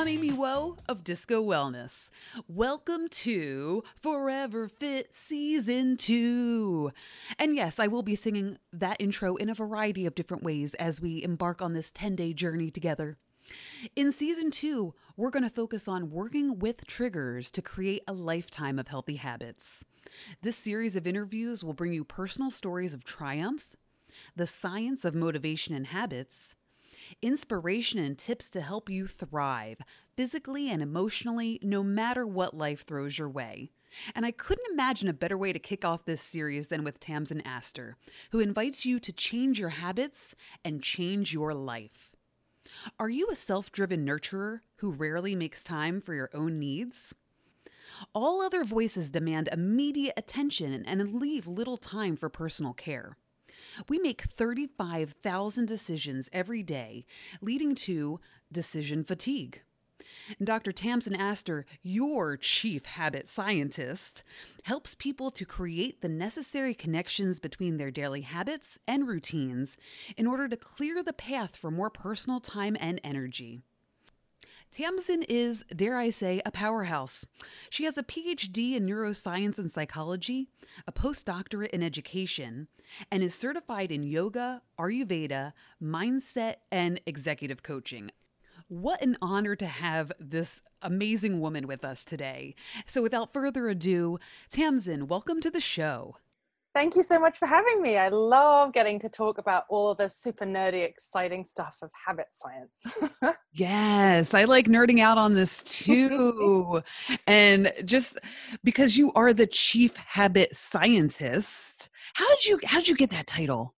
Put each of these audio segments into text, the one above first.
I'm Amy Wo of Disco Wellness. Welcome to Forever Fit Season 2. And yes, I will be singing that intro in a variety of different ways as we embark on this 10-day journey together. In Season 2, we're going to focus on working with triggers to create a lifetime of healthy habits. This series of interviews will bring you personal stories of triumph, the science of motivation and habits, inspiration and tips to help you thrive, physically and emotionally, no matter what life throws your way. And I couldn't imagine a better way to kick off this series than with Tamsin Astor, who invites you to change your habits and change your life. Are you a self-driven nurturer who rarely makes time for your own needs? All other voices demand immediate attention and leave little time for personal care. We make 35,000 decisions every day, leading to decision fatigue. Dr. Tamsin Astor, your chief habit scientist, helps people to create the necessary connections between their daily habits and routines in order to clear the path for more personal time and energy. Tamsin is, dare I say, a powerhouse. She has a PhD in neuroscience and psychology, a postdoctorate in education, and is certified in yoga, Ayurveda, mindset, and executive coaching. What an honor to have this amazing woman with us today. So without further ado, Tamsin, welcome to the show. Thank you so much for having me. I love getting to talk about all of the super nerdy, exciting stuff of habit science. Yes, I like nerding out on this too. And just because you are the chief habit scientist, how did you get that title?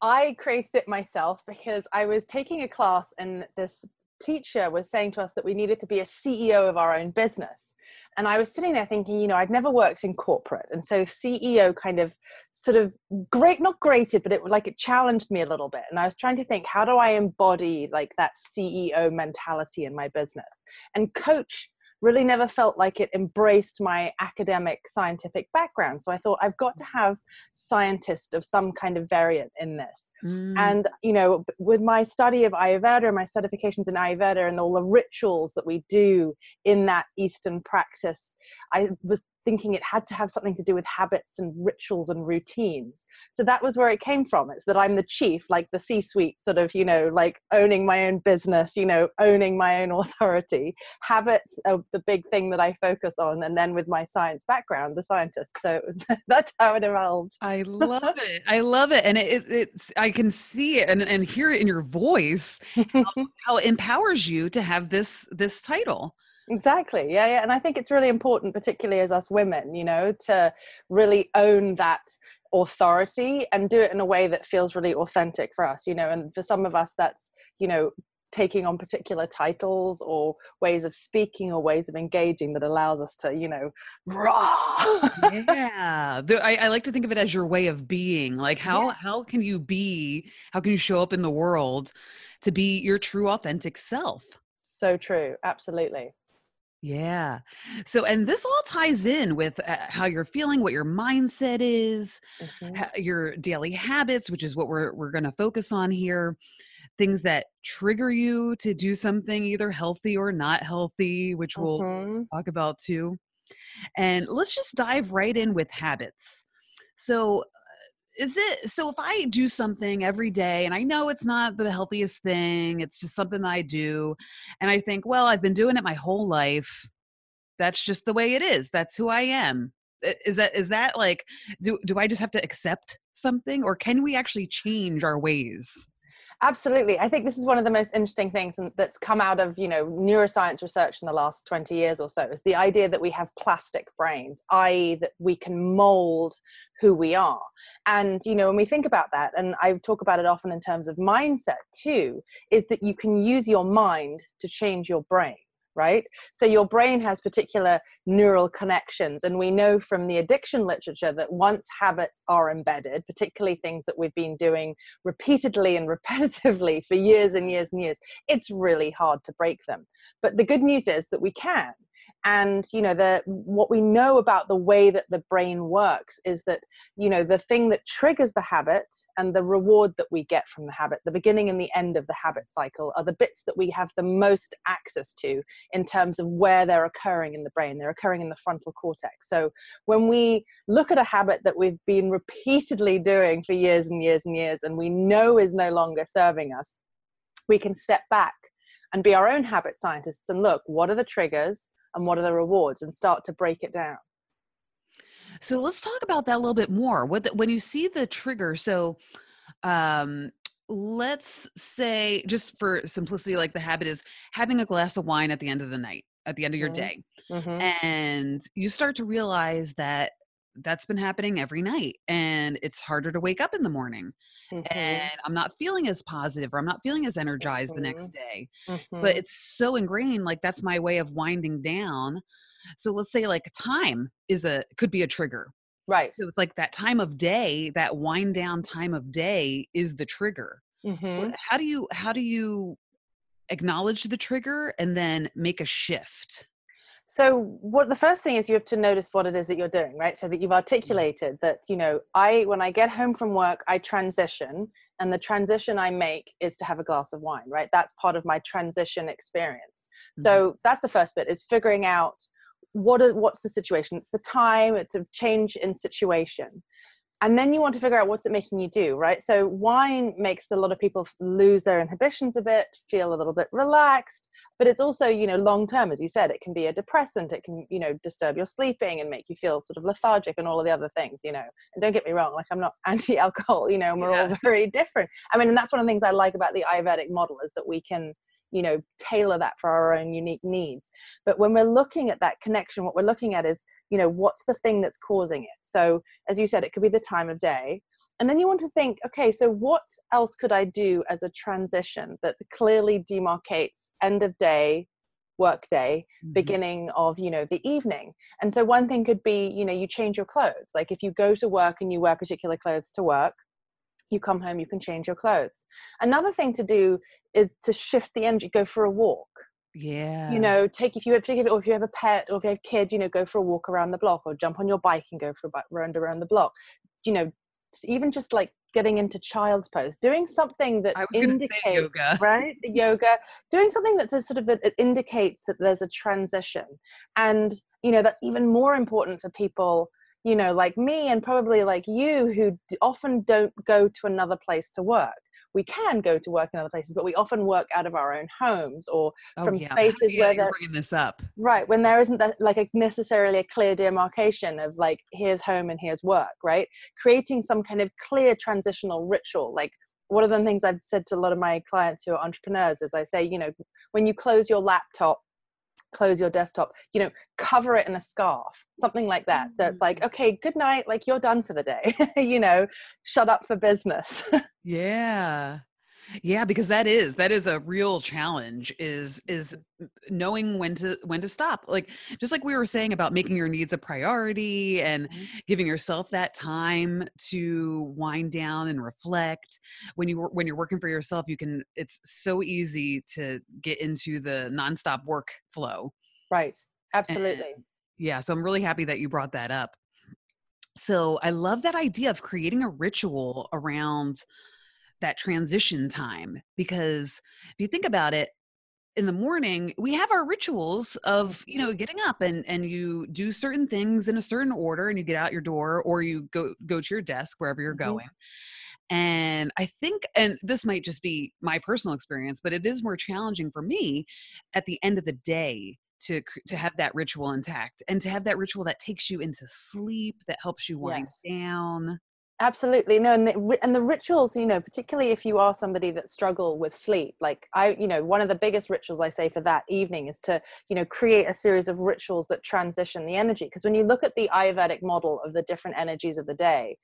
I created it myself because I was taking a class and this teacher was saying to us that we needed to be a CEO of our own business. And I was sitting there thinking, you know, I'd never worked in corporate. And so CEO kind of sort of great, not grated, but it challenged me a little bit. And I was trying to think, how do I embody like that CEO mentality in my business? And coach really never felt like it embraced my academic scientific background. So I thought I've got to have scientist of some kind of variant in this. And, you know, with my study of Ayurveda and my certifications in Ayurveda and all the rituals that we do in that Eastern practice, I was thinking it had to have something to do with habits and rituals and routines. So that was where it came from. It's that I'm the chief, like the C-suite sort of, you know, like owning my own business, you know, owning my own authority. Habits are the big thing that I focus on. And then with my science background, the scientist. So it was, that's how it evolved. I love it. I love it. And it's, I can see it and hear it in your voice, how it empowers you to have this title. Exactly. Yeah. Yeah. And I think it's really important, particularly as us women, you know, to really own that authority and do it in a way that feels really authentic for us, you know, and for some of us that's, you know, taking on particular titles or ways of speaking or ways of engaging that allows us to, you know, raw. Yeah. I like to think of it as your way of being, like how can you show up in the world to be your true authentic self? So true. Absolutely. Yeah. So, and this all ties in with how you're feeling, what your mindset is, your daily habits, which is what we're going to focus on here. Things that trigger you to do something either healthy or not healthy, which we'll talk about too. And let's just dive right in with habits. So if I do something every day and I know it's not the healthiest thing, it's just something that I do. And I think, well, I've been doing it my whole life. That's just the way it is. That's who I am. Is that like, do I just have to accept something, or can we actually change our ways? Absolutely. I think this is one of the most interesting things that's come out of, you know, neuroscience research in the last 20 years or so, is the idea that we have plastic brains, i.e. that we can mold who we are. And, you know, when we think about that, and I talk about it often in terms of mindset too, is that you can use your mind to change your brain. Right? So your brain has particular neural connections. And we know from the addiction literature that once habits are embedded, particularly things that we've been doing repeatedly and repetitively for years and years and years, it's really hard to break them. But the good news is that we can. And, you know, what we know about the way that the brain works is that, you know, the thing that triggers the habit and the reward that we get from the habit, the beginning and the end of the habit cycle, are the bits that we have the most access to in terms of where they're occurring in the brain. They're occurring in the frontal cortex. So when we look at a habit that we've been repeatedly doing for years and years and years, and we know is no longer serving us, we can step back and be our own habit scientists and look, what are the triggers and what are the rewards, and start to break it down. So let's talk about that a little bit more. When you see the trigger, so let's say, just for simplicity, like the habit is having a glass of wine at the end of the night, at the end of your day. Mm-hmm. And you start to realize that that's been happening every night, and it's harder to wake up in the morning, mm-hmm. and I'm not feeling as positive, or I'm not feeling as energized mm-hmm. the next day, mm-hmm. but it's so ingrained. Like that's my way of winding down. So let's say like time could be a trigger, right? So it's like that time of day, that wind down time of day is the trigger. Mm-hmm. How do you acknowledge the trigger and then make a shift? So the first thing is you have to notice what it is that you're doing, right? So that you've articulated that, you know, when I get home from work, I transition, and the transition I make is to have a glass of wine, right? That's part of my transition experience. Mm-hmm. So that's the first bit, is figuring out what's the situation. It's the time, it's a change in situation. And then you want to figure out what's it making you do, right? So wine makes a lot of people lose their inhibitions a bit, feel a little bit relaxed, but it's also, you know, long-term, as you said, it can be a depressant, it can, you know, disturb your sleeping and make you feel sort of lethargic and all of the other things, you know. And don't get me wrong, like I'm not anti-alcohol, you know, and we're all very different. I mean, and that's one of the things I like about the Ayurvedic model, is that we can, you know, tailor that for our own unique needs. But when we're looking at that connection, what we're looking at is, you know, what's the thing that's causing it? So as you said, it could be the time of day. And then you want to think, okay, so what else could I do as a transition that clearly demarcates end of day, work day, mm-hmm. beginning of, you know, the evening? And so one thing could be, you know, you change your clothes. Like if you go to work and you wear particular clothes to work, you come home, you can change your clothes. Another thing to do is to shift the energy, go for a walk. Yeah. You know, if you have a pet or if you have kids, you know, go for a walk around the block, or jump on your bike and go for a round around the block. You know, even just like getting into child's pose, doing something that indicates, yoga. Right? The yoga, doing something that's a sort of, that it indicates that there's a transition. And, you know, that's even more important for people, you know, like me, and probably like you, who often don't go to another place to work. We can go to work in other places, but we often work out of our own homes, or spaces where they're bringing this up, right? When there isn't that, like necessarily a clear demarcation of like, here's home and here's work, right? Creating some kind of clear transitional ritual. Like one of the things I've said to a lot of my clients who are entrepreneurs is I say, you know, when you close your laptop, close your desktop, you know, cover it in a scarf, something like that. So it's like, okay, good night, like you're done for the day, you know, shut up for business. Yeah. Because that is a real challenge, is knowing when to stop. Like, just like we were saying about making your needs a priority and giving yourself that time to wind down and reflect. When you're working for yourself, it's so easy to get into the nonstop work flow. Right. Absolutely. And yeah. So I'm really happy that you brought that up. So I love that idea of creating a ritual around that transition time, because if you think about it, in the morning, we have our rituals of, you know, getting up and you do certain things in a certain order, and you get out your door, or you go to your desk, wherever you're mm-hmm. going. And I think, and this might just be my personal experience, but it is more challenging for me at the end of the day to have that ritual intact, and to have that ritual that takes you into sleep, that helps you wind down. Absolutely. No, and the rituals, you know, particularly if you are somebody that struggle with sleep, like you know, one of the biggest rituals I say for that evening is to, you know, create a series of rituals that transition the energy. Because when you look at the Ayurvedic model of the different energies of the day,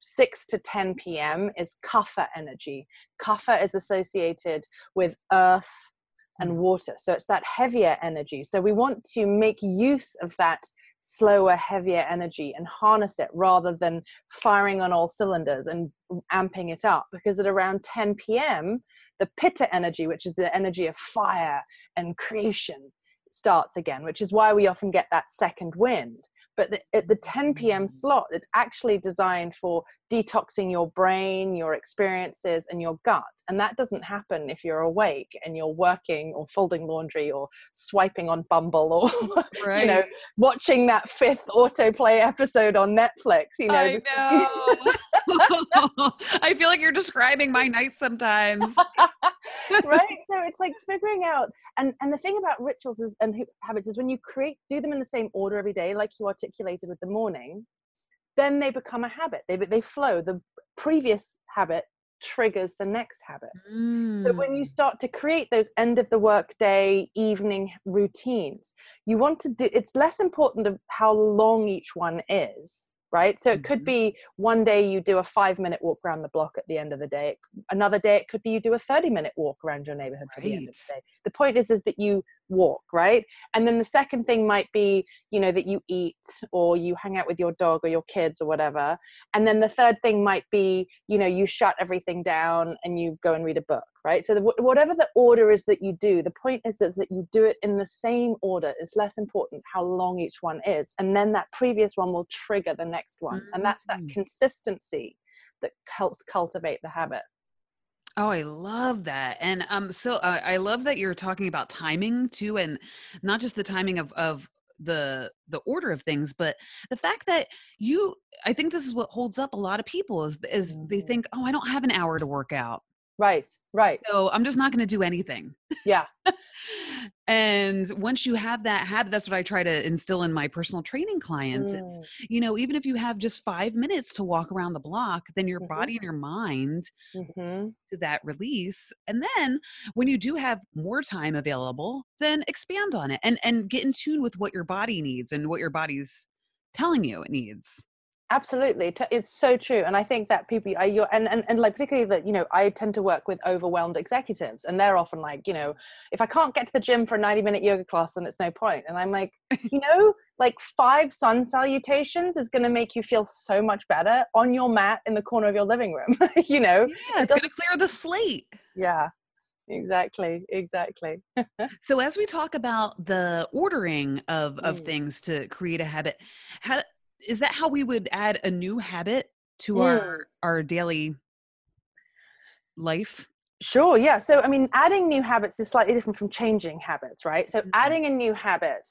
6 to 10 p.m. is kapha energy. Kapha is associated with earth and water. So it's that heavier energy. So we want to make use of that slower, heavier energy and harness it, rather than firing on all cylinders and amping it up, because at around 10 p.m. the pitta energy, which is the energy of fire and creation, starts again, which is why we often get that second wind. But at the 10 p.m. slot, it's actually designed for detoxing your brain, your experiences, and your gut. And that doesn't happen if you're awake and you're working or folding laundry or swiping on Bumble or, right, you know, watching that 5th autoplay episode on Netflix, you know. I know. I feel like you're describing my night sometimes. Right? So it's like figuring out, and the thing about rituals is, and habits is, when you do them in the same order every day, like you articulated with the morning, then they become a habit. They flow. The previous habit triggers the next habit. So when you start to create those end of the work day evening routines, you want to do, it's less important of how long each one is, right? So it could be one day you do a 5-minute walk around the block at the end of the day. Another day it could be you do a 30-minute walk around your neighborhood, right, at the end of the day. The point is that you walk, right? And then the second thing might be, you know, that you eat or you hang out with your dog or your kids or whatever. And then the third thing might be, you know, you shut everything down and you go and read a book, right? So whatever the order is that you do, the point is that you do it in the same order. It's less important how long each one is. And then that previous one will trigger the next one. And that's that consistency that helps cultivate the habit. Oh, I love that. And so I love that you're talking about timing too, and not just the timing of the order of things, but the fact that I think this is what holds up a lot of people is they think, oh, I don't have an hour to work out. Right. So I'm just not going to do anything. Yeah. And once you have that habit, that's what I try to instill in my personal training clients. It's, you know, even if you have just 5 minutes to walk around the block, then your body and your mind to that release. And then when you do have more time available, then expand on it and get in tune with what your body needs and what your body's telling you it needs. Absolutely. It's so true. And I think that people and like, particularly that, you know, I tend to work with overwhelmed executives, and they're often like, you know, if I can't get to the gym for a 90-minute yoga class, then it's no point. And I'm like, you know, like 5 sun salutations is going to make you feel so much better on your mat in the corner of your living room. You know, yeah, it's going to clear the slate. Yeah. Exactly. So as we talk about the ordering of things to create a habit, is that how we would add a new habit to our daily life? Sure. Yeah. So, I mean, adding new habits is slightly different from changing habits, right? So adding a new habit,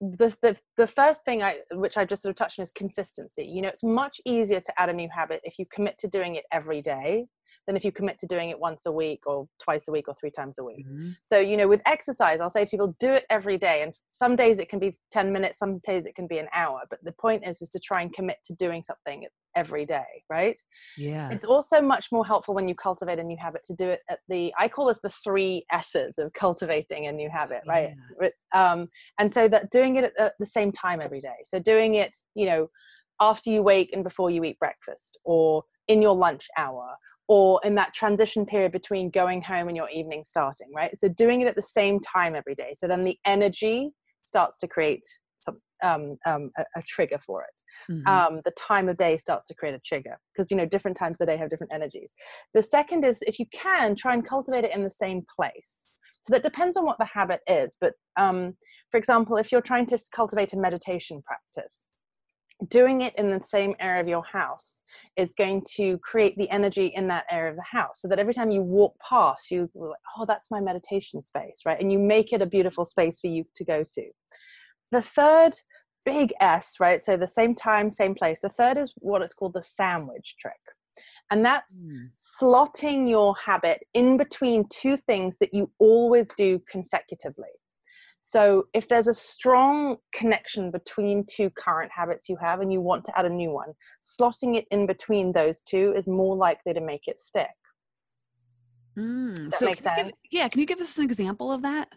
the first thing which I just sort of touched on is consistency. You know, it's much easier to add a new habit if you commit to doing it every day than if you commit to doing it once a week or twice a week or 3 times a week. So, you know, with exercise, I'll say to people, do it every day. And some days it can be 10 minutes, some days it can be an hour. But the point is to try and commit to doing something every day, right? Yeah. It's also much more helpful when you cultivate a new habit to do it at I call this the 3 S's of cultivating a new habit, right? Yeah. And so that doing it at the same time every day. So doing it, you know, after you wake and before you eat breakfast, or in your lunch hour, or in that transition period between going home and your evening starting, right? So doing it at the same time every day. So then the energy starts to create a trigger for it. The time of day starts to create a trigger because, you know, different times of the day have different energies. The second is, if you can, try and cultivate it in the same place. So that depends on what the habit is. But for example, if you're trying to cultivate a meditation practice, doing it in the same area of your house is going to create the energy in that area of the house, so that every time you walk past, you go, oh, that's my meditation space, right? And you make it a beautiful space for you to go to. The third big S, right? So the same time, same place. The third is what it's called the sandwich trick. And that's slotting your habit in between 2 things that you always do consecutively. So if there's a strong connection between 2 current habits you have and you want to add a new one, slotting it in between those 2 is more likely to make it stick. That makes sense? Can you give us an example of that?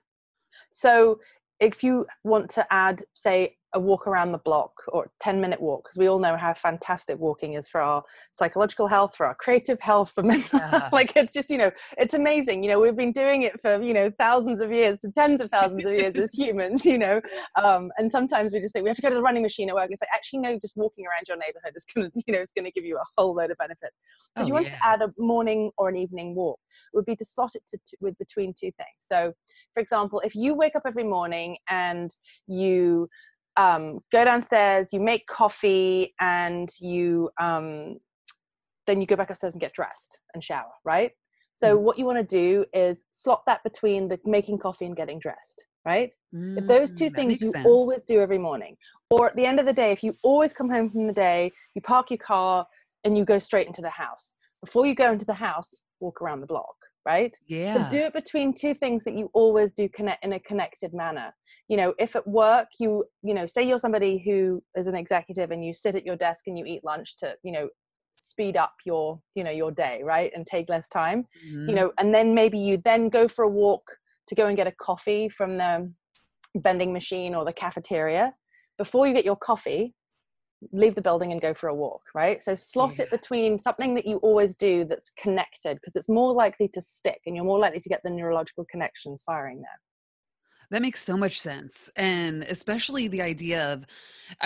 So if you want to add, say, a walk around the block or 10-minute walk, because we all know how fantastic walking is for our psychological health, for our creative health, for mental health. Like, it's just, it's amazing. We've been doing it for, thousands of years, tens of thousands of years as humans, and sometimes we just think we have to go to the running machine at work. It's like, actually, no, just walking around your neighborhood is going to, it's going to give you a whole load of benefits. So if you want to add a morning or an evening walk, it would be to slot it with between two things. So for example, if you wake up every morning and you, go downstairs, you make coffee, and you then you go back upstairs and get dressed and shower, right? So what you want to do is slot that between the making coffee and getting dressed, right? If those two things you always do every morning, or at the end of the day, if you always come home from the day, you park your car and you go straight into the house. Before you go into the house, walk around the block, right? Yeah. So do it between two things that you always do in a connected manner. If at work you, say you're somebody who is an executive and you sit at your desk and you eat lunch to, speed up your, your day, right? And take less time, and then maybe you then go for a walk to go and get a coffee from the vending machine or the cafeteria. Before you get your coffee, leave the building and go for a walk, right? So slot it between something that you always do that's connected, because it's more likely to stick and you're more likely to get the neurological connections firing there. That makes so much sense. And especially the idea of,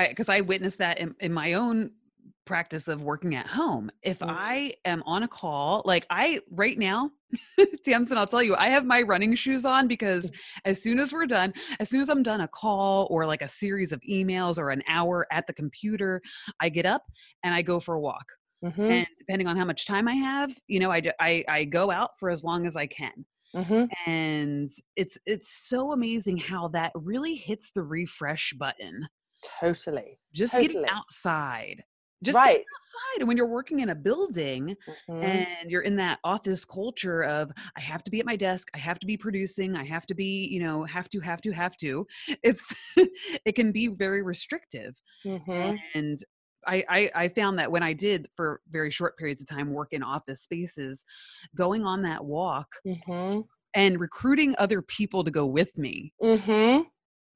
because I witnessed that in my own practice of working at home. If I am on a call, like right now, Tamsin, I'll tell you, I have my running shoes on, because as soon as I'm done a call or like a series of emails or an hour at the computer, I get up and I go for a walk. And depending on how much time I have, I go out for as long as I can. And it's so amazing how that really hits the refresh button. Totally. Getting outside, getting outside. And when you're working in a building and you're in that office culture of, I have to be at my desk, I have to be producing, I have to be, have to, it can be very restrictive. And I found that when I did, for very short periods of time, work in office spaces, going on that walk and recruiting other people to go with me,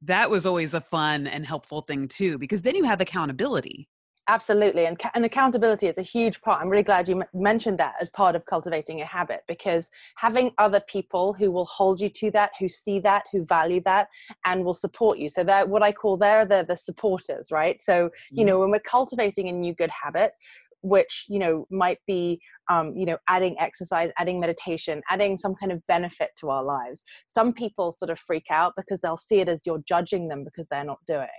that was always a fun and helpful thing too, because then you have accountability. Absolutely. And accountability is a huge part. I'm really glad you mentioned that as part of cultivating a habit, because having other people who will hold you to that, who see that, who value that, and will support you. So they're what I call the supporters, right? So, when we're cultivating a new good habit, which, might be, adding exercise, adding meditation, adding some kind of benefit to our lives. Some people sort of freak out because they'll see it as you're judging them because they're not doing it,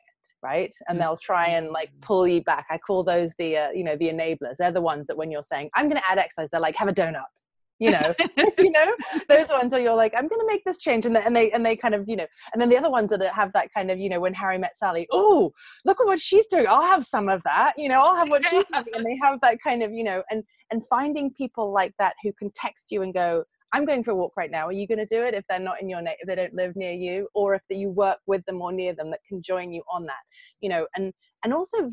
right? And they'll try and like pull you back. I call those the, the enablers. They're the ones that when you're saying, I'm going to add exercise, they're like, have a donut, those ones where you're like, I'm going to make this change. And they kind of, and then the other ones that have that kind of, when Harry Met Sally, oh, look at what she's doing. I'll have some of that, I'll have what she's having. And they have that kind of, and finding people like that who can text you and go, I'm going for a walk right now. Are you going to do it? If they're not in your if they don't live near you, or if you work with them or near them that can join you on that, and also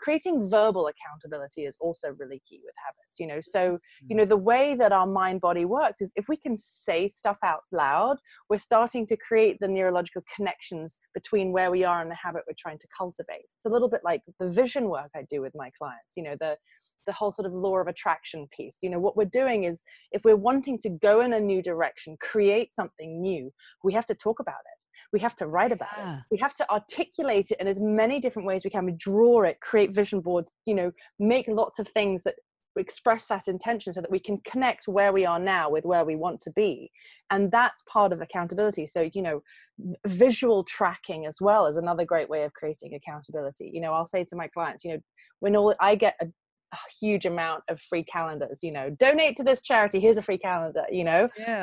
creating verbal accountability is also really key with habits, So, the way that our mind body works is if we can say stuff out loud, we're starting to create the neurological connections between where we are and the habit we're trying to cultivate. It's a little bit like the vision work I do with my clients, the whole sort of law of attraction piece. What we're doing is if we're wanting to go in a new direction, create something new, we have to talk about it. We have to write about it. We have to articulate it in as many different ways we can. We draw it, create vision boards, make lots of things that express that intention so that we can connect where we are now with where we want to be. And that's part of accountability. So, visual tracking as well is another great way of creating accountability. I'll say to my clients, I get a huge amount of free calendars, donate to this charity, here's a free calendar,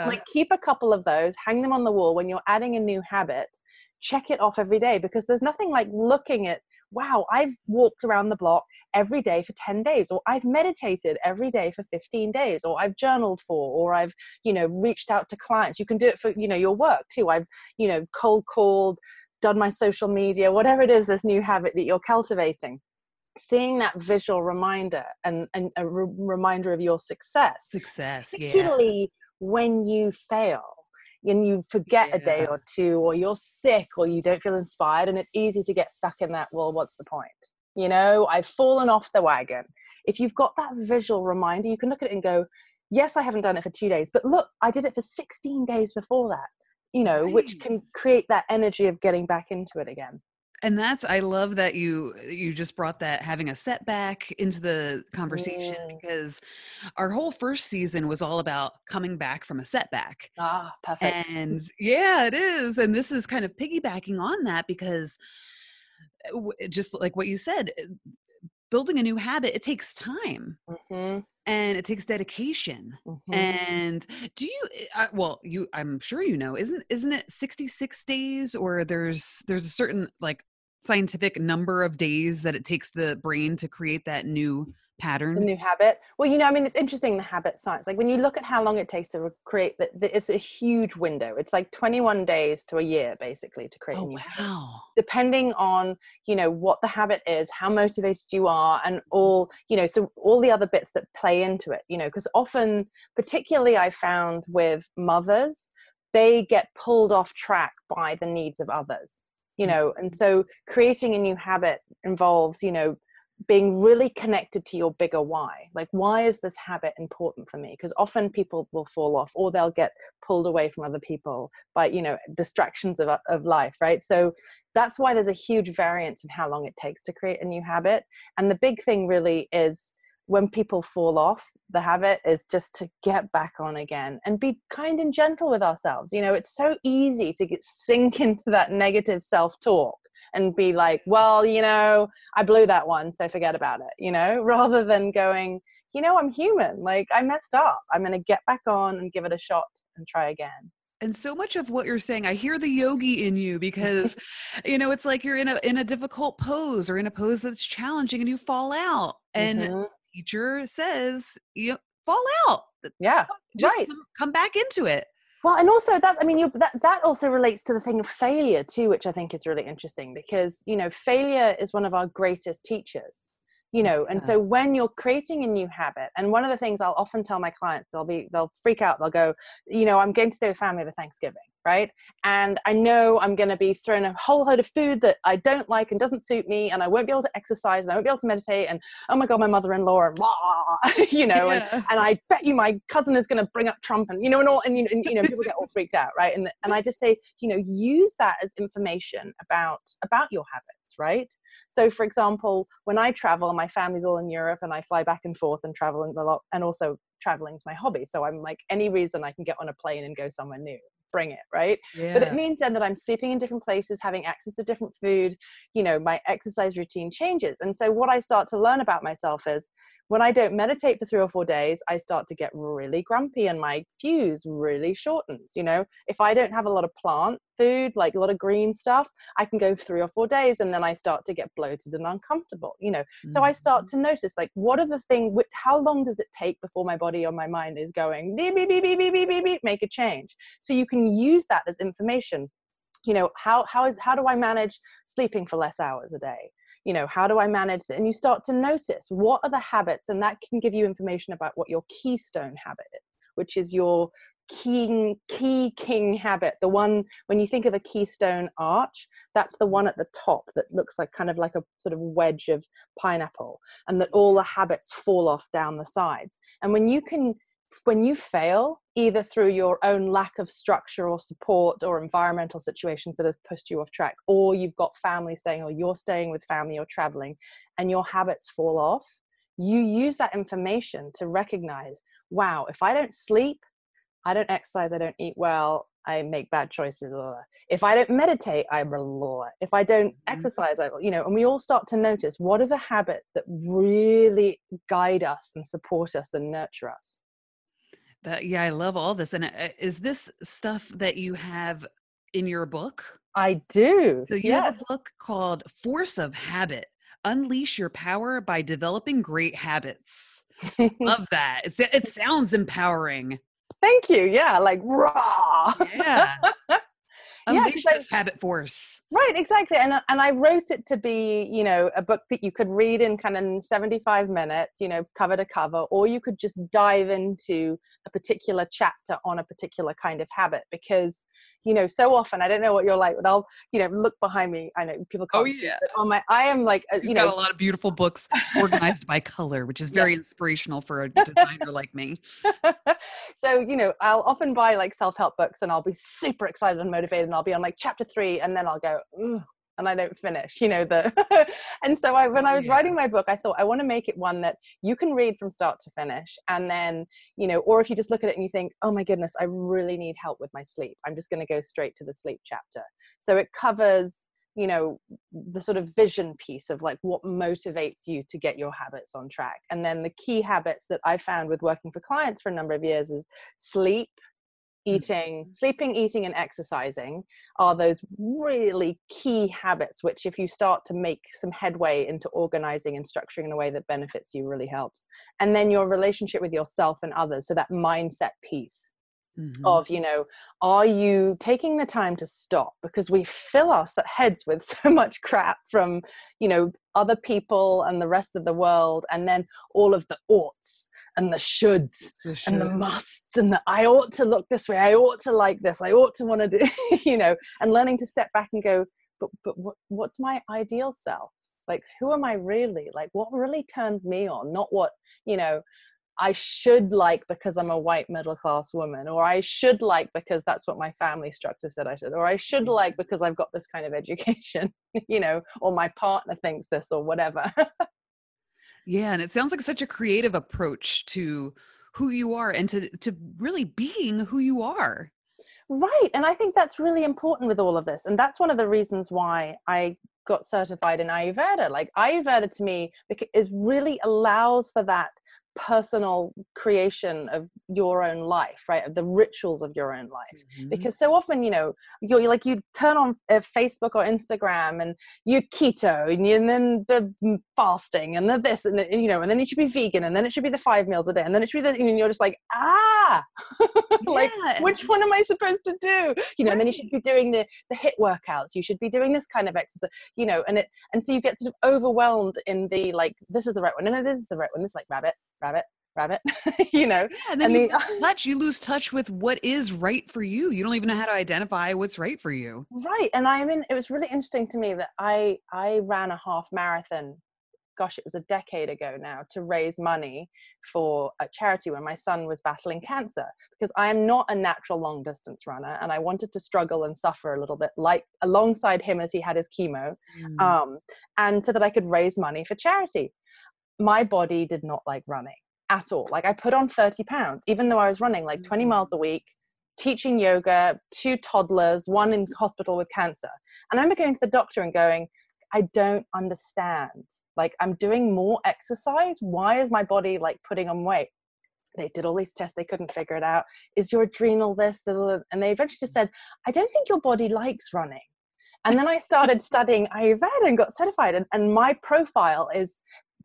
like keep a couple of those, hang them on the wall. When you're adding a new habit, check it off every day, because there's nothing like looking at, wow, I've walked around the block every day for 10 days, or I've meditated every day for 15 days, or I've journaled for, or I've, reached out to clients. You can do it for, your work too. I've, cold called, done my social media, whatever it is, this new habit that you're cultivating. Seeing that visual reminder and a reminder of your success, particularly when you fail, and you forget a day or two, or you're sick, or you don't feel inspired. And it's easy to get stuck in that, well, what's the point? You know, I've fallen off the wagon. If you've got that visual reminder, you can look at it and go, yes, I haven't done it for 2 days, but look, I did it for 16 days before that, you know, right. Which can create that energy of getting back into it again. And that's, I love that you just brought that having a setback into the conversation, because our whole first season was all about coming back from a setback. Ah, perfect. And yeah, it is. And this is kind of piggybacking on that, because just like what you said, building a new habit, it takes time and it takes dedication. And do you, I'm sure, you know, isn't it 66 days, or there's a certain like scientific number of days that it takes the brain to create that new pattern? The new habit. Well, you know, I mean, it's interesting, the habit science, like when you look at how long it takes to create that, it's a huge window. It's like 21 days to a year basically to create a new habit, depending on, you know, what the habit is, how motivated you are, and all, you know, so all the other bits that play into it, you know, because often, particularly I found with mothers, they get pulled off track by the needs of others, you know, and so creating a new habit involves, you know, being really connected to your bigger why. Like, why is this habit important for me? Because often people will fall off, or they'll get pulled away from other people by, you know, distractions of life, right? So that's why there's a huge variance in how long it takes to create a new habit. And the big thing really is, when people fall off the habit, is just to get back on again and be kind and gentle with ourselves. You know, it's so easy to sink into that negative self-talk and be like, well, you know, I blew that one, so forget about it, you know, rather than going, you know, I'm human, like I messed up, I'm going to get back on and give it a shot and try again. And so much of what you're saying, I hear the yogi in you, because, you know, it's like you're in a difficult pose, or in a pose that's challenging, and you fall out, and the teacher says, you fall out. Yeah. Just right. Come back into it. Well, and also that, I mean, that also relates to the thing of failure too, which I think is really interesting, because, you know, failure is one of our greatest teachers, you know, and so when you're creating a new habit, and one of the things I'll often tell my clients, they'll freak out, they'll go, you know, I'm going to stay with family over Thanksgiving, right? And I know I'm going to be thrown a whole load of food that I don't like and doesn't suit me, and I won't be able to exercise, and I won't be able to meditate, and oh my God, my mother-in-law, and you know, and I bet you my cousin is going to bring up Trump, and you know, and you know, people get all freaked out, right? And I just say, you know, use that as information about your habits, right? So for example, when I travel, and my family's all in Europe, and I fly back and forth and travel a lot, and also traveling's my hobby, so I'm like, any reason I can get on a plane and go somewhere new, bring it, right? Yeah. But it means then that I'm sleeping in different places, having access to different food, you know, my exercise routine changes. And so what I start to learn about myself is, when I don't meditate for 3 or 4 days, I start to get really grumpy, and my fuse really shortens. You know, if I don't have a lot of plant food, like a lot of green stuff, I can go 3 or 4 days, and then I start to get bloated and uncomfortable, you know. So I start to notice, like, what are the things, how long does it take before my body or my mind is going, beep, beep, beep, beep, beep, beep, beep, beep, make a change. So you can use that as information. You know, how do I manage sleeping for less hours a day? You know, how do I manage that? And you start to notice, what are the habits? And that can give you information about what your keystone habit is, which is your king habit. The one, when you think of a keystone arch, that's the one at the top that looks like kind of like a sort of wedge of pineapple, and that all the habits fall off down the sides. And when you fail, either through your own lack of structure or support or environmental situations that have pushed you off track, or you've got family staying, or you're staying with family or traveling, and your habits fall off, you use that information to recognize, wow, if I don't sleep, I don't exercise, I don't eat well, I make bad choices. If I don't meditate, if I don't exercise, you know, and we all start to notice, what are the habits that really guide us and support us and nurture us? Yeah, I love all this. And is this stuff that you have in your book? I do. So you have a book called Force of Habit: Unleash Your Power by Developing Great Habits. Love that. It sounds empowering. Thank you. Yeah. Like raw. Yeah. Unleash this habit force. Right, exactly. And I wrote it to be, you know, a book that you could read in kind of 75 minutes, you know, cover to cover, or you could just dive into a particular chapter on a particular kind of habit, because, you know, so often, I don't know what you're like, but I'll, you know, look behind me. I know people can't see it, but on my, I am like, you know, got a lot of beautiful books organized by color, which is very inspirational for a designer like me. So, you know, I'll often buy like self-help books and I'll be super excited and motivated and I'll be on like chapter 3 and then I'll go, and I don't finish, you know, and so when I was writing my book, I thought I want to make it one that you can read from start to finish. And then, you know, or if you just look at it and you think, oh my goodness, I really need help with my sleep, I'm just going to go straight to the sleep chapter. So it covers, you know, the sort of vision piece of like what motivates you to get your habits on track. And then the key habits that I found with working for clients for a number of years is sleep, eating, and exercising are those really key habits, which if you start to make some headway into organizing and structuring in a way that benefits you, really helps. And then your relationship with yourself and others. So that mindset piece of, you know, are you taking the time to stop? Because we fill our heads with so much crap from, you know, other people and the rest of the world. And then all of the oughts and the shoulds and the musts and the I ought to look this way, I ought to like this, I ought to want to do, you know, and learning to step back and go, but what's my ideal self? Like, who am I really? Like, what really turns me on? Not what, you know, I should like because I'm a white middle-class woman, or I should like because that's what my family structure said I should, or I should like because I've got this kind of education, you know, or my partner thinks this or whatever. Yeah. And it sounds like such a creative approach to who you are and to really being who you are. Right. And I think that's really important with all of this. And that's one of the reasons why I got certified in Ayurveda. Like, Ayurveda to me is really allows for that personal creation of your own life, right? Of the rituals of your own life. Because so often, you know, you're like, you turn on Facebook or Instagram and you're keto and then the fasting and the this and the, you know, and then it should be vegan and then it should be the 5 meals a day and then it should be the, and you're just like, like, which one am I supposed to do? You know, and then you should be doing the HIIT workouts. You should be doing this kind of exercise, you know, and so you get sort of overwhelmed in the, like, this is the right one. No, this is the right one. This is like rabbit, you know, you lose touch with what is right for you. You don't even know how to identify what's right for you. Right. And I mean, it was really interesting to me that I ran a half marathon, gosh, it was a decade ago now, to raise money for a charity when my son was battling cancer, because I am not a natural long distance runner. And I wanted to struggle and suffer a little bit, like alongside him as he had his chemo, and so that I could raise money for charity. My body did not like running at all. Like, I put on 30 pounds, even though I was running like 20 miles a week, teaching yoga, 2 toddlers, one in hospital with cancer. And I remember going to the doctor and going, I don't understand. Like, I'm doing more exercise. Why is my body like putting on weight? They did all these tests. They couldn't figure it out. Is your adrenal this? And they eventually just said, I don't think your body likes running. And then I started studying Ayurveda and got certified. And my profile is,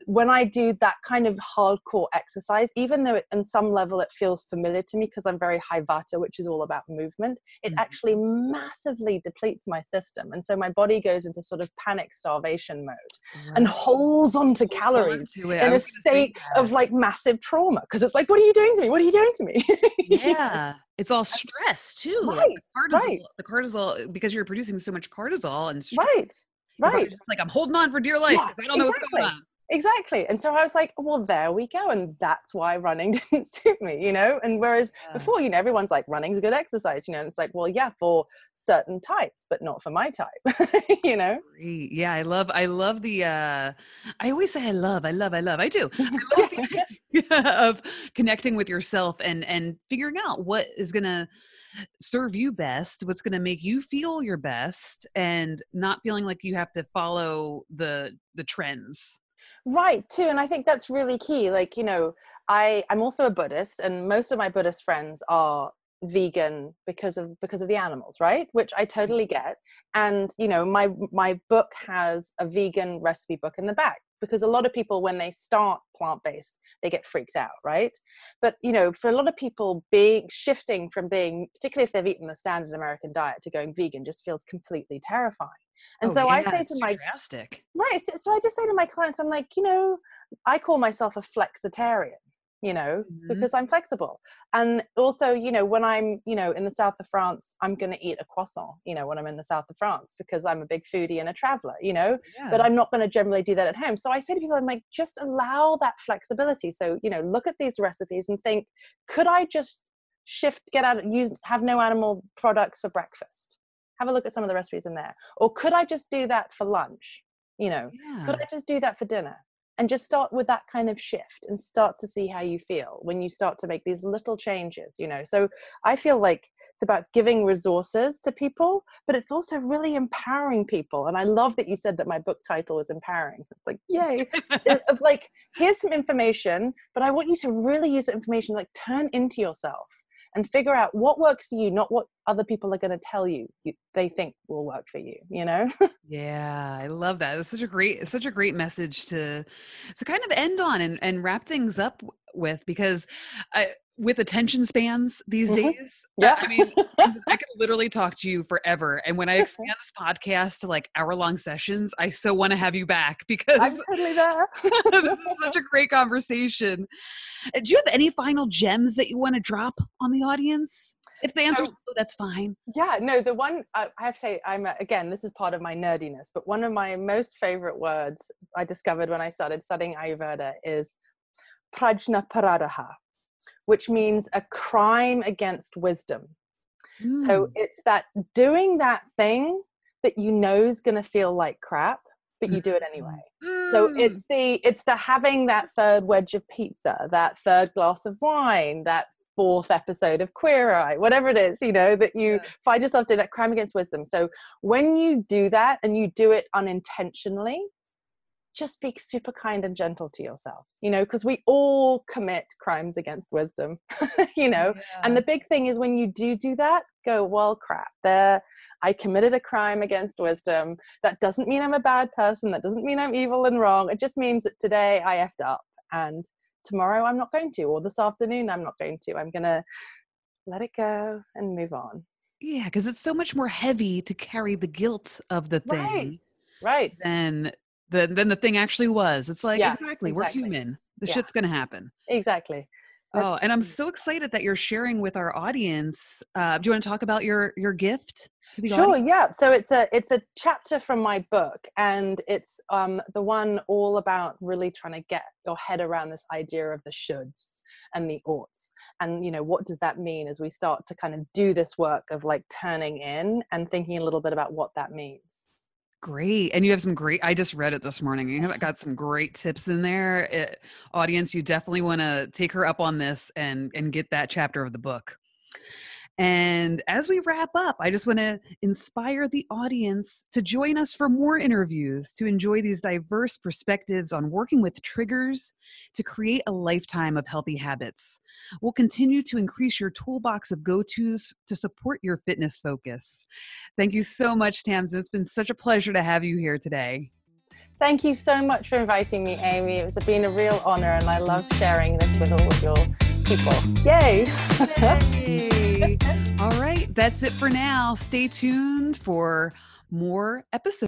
when I do that kind of hardcore exercise, even though on some level it feels familiar to me because I'm very high vata, which is all about movement, it actually massively depletes my system. And so my body goes into sort of panic starvation mode and holds onto calories in a state of like massive trauma. Because it's like, what are you doing to me? What are you doing to me? Yeah. It's all stress too. Right, like the cortisol, because you're producing so much cortisol and stress. Right. It's like, I'm holding on for dear life because I don't know what's going on. Exactly. And so I was like, well, there we go. And that's why running didn't suit me, you know? And whereas before, you know, everyone's like, running's a good exercise, you know? And it's like, well, yeah, for certain types, but not for my type, you know? Yeah. I love the, I always say I love. I do. I love the idea of connecting with yourself and figuring out what is going to serve you best, what's going to make you feel your best, and not feeling like you have to follow the trends. Right, too. And I think that's really key. Like, you know, I'm also a Buddhist, and most of my Buddhist friends are vegan because of the animals, right? Which I totally get. And, you know, my book has a vegan recipe book in the back. because a lot of people, when they start plant-based, they get freaked out, right? But, you know, for a lot of people, shifting from being, particularly if they've eaten the standard American diet, to going vegan just feels completely terrifying. And so I just say to my clients, I'm like, you know, I call myself a flexitarian, you know, because I'm flexible. And also, you know, when I'm, you know, in the south of France, I'm going to eat a croissant, you know, when I'm in the south of France, because I'm a big foodie and a traveler, you know, but I'm not going to generally do that at home. So I say to people, I'm like, just allow that flexibility. So, you know, look at these recipes and think, could I just shift, get out, have no animal products for breakfast? Have a look at some of the recipes in there. Or could I just do that for lunch? You know, could I just do that for dinner? And just start with that kind of shift and start to see how you feel when you start to make these little changes, you know. So I feel like it's about giving resources to people, but it's also really empowering people. And I love that you said that my book title is empowering. It's like, yay. Of like, here's some information, but I want you to really use the information, like turn into yourself and figure out what works for you, not what other people are going to tell you they think will work for you, you know? Yeah, I love that. It's such a great message to kind of end on and wrap things up with, because with attention spans these days, I mean, I could literally talk to you forever. And when I expand this podcast to like hour-long sessions, I so want to have you back, because I'm totally there. This is such a great conversation. Do you have any final gems that you want to drop on the audience? If the answer is no, that's fine. Yeah, no, the one I have to say, again, this is part of my nerdiness, but one of my most favorite words I discovered when I started studying Ayurveda is Prajnaparadha, which means a crime against wisdom. So it's that doing that thing that you know is going to feel like crap, but you do it anyway. So it's the having that third wedge of pizza, that third glass of wine, that fourth episode of Queer Eye, whatever it is, you know, that you find yourself doing that crime against wisdom. So when you do that and you do it unintentionally, just be super kind and gentle to yourself, you know, because we all commit crimes against wisdom, you know, and the big thing is when you do that, go, well, crap, there, I committed a crime against wisdom. That doesn't mean I'm a bad person. That doesn't mean I'm evil and wrong. It just means that today I effed up, and tomorrow I'm not going to, or this afternoon I'm not going to. I'm going to let it go and move on. Yeah, because it's so much more heavy to carry the guilt of the thing. Right. Than the thing actually was. It's like, exactly, we're human. The shit's going to happen. Exactly. That's and I'm so excited that you're sharing with our audience. Do you want to talk about your gift? Sure. Yeah. So it's a chapter from my book, and it's the one all about really trying to get your head around this idea of the shoulds and the oughts, and you know, what does that mean as we start to kind of do this work of like turning in and thinking a little bit about what that means. Great. And you have some great, I just read it this morning. You have got some great tips in there. Audience, you definitely want to take her up on this and get that chapter of the book. And as we wrap up, I just want to inspire the audience to join us for more interviews, to enjoy these diverse perspectives on working with triggers to create a lifetime of healthy habits. We'll continue to increase your toolbox of go-tos to support your fitness focus. Thank you so much, Tamsin. It's been such a pleasure to have you here today. Thank you so much for inviting me, Amy. It's been a real honor, and I love sharing this with all of your people. Yay! Yay. All right, that's it for now. Stay tuned for more episodes.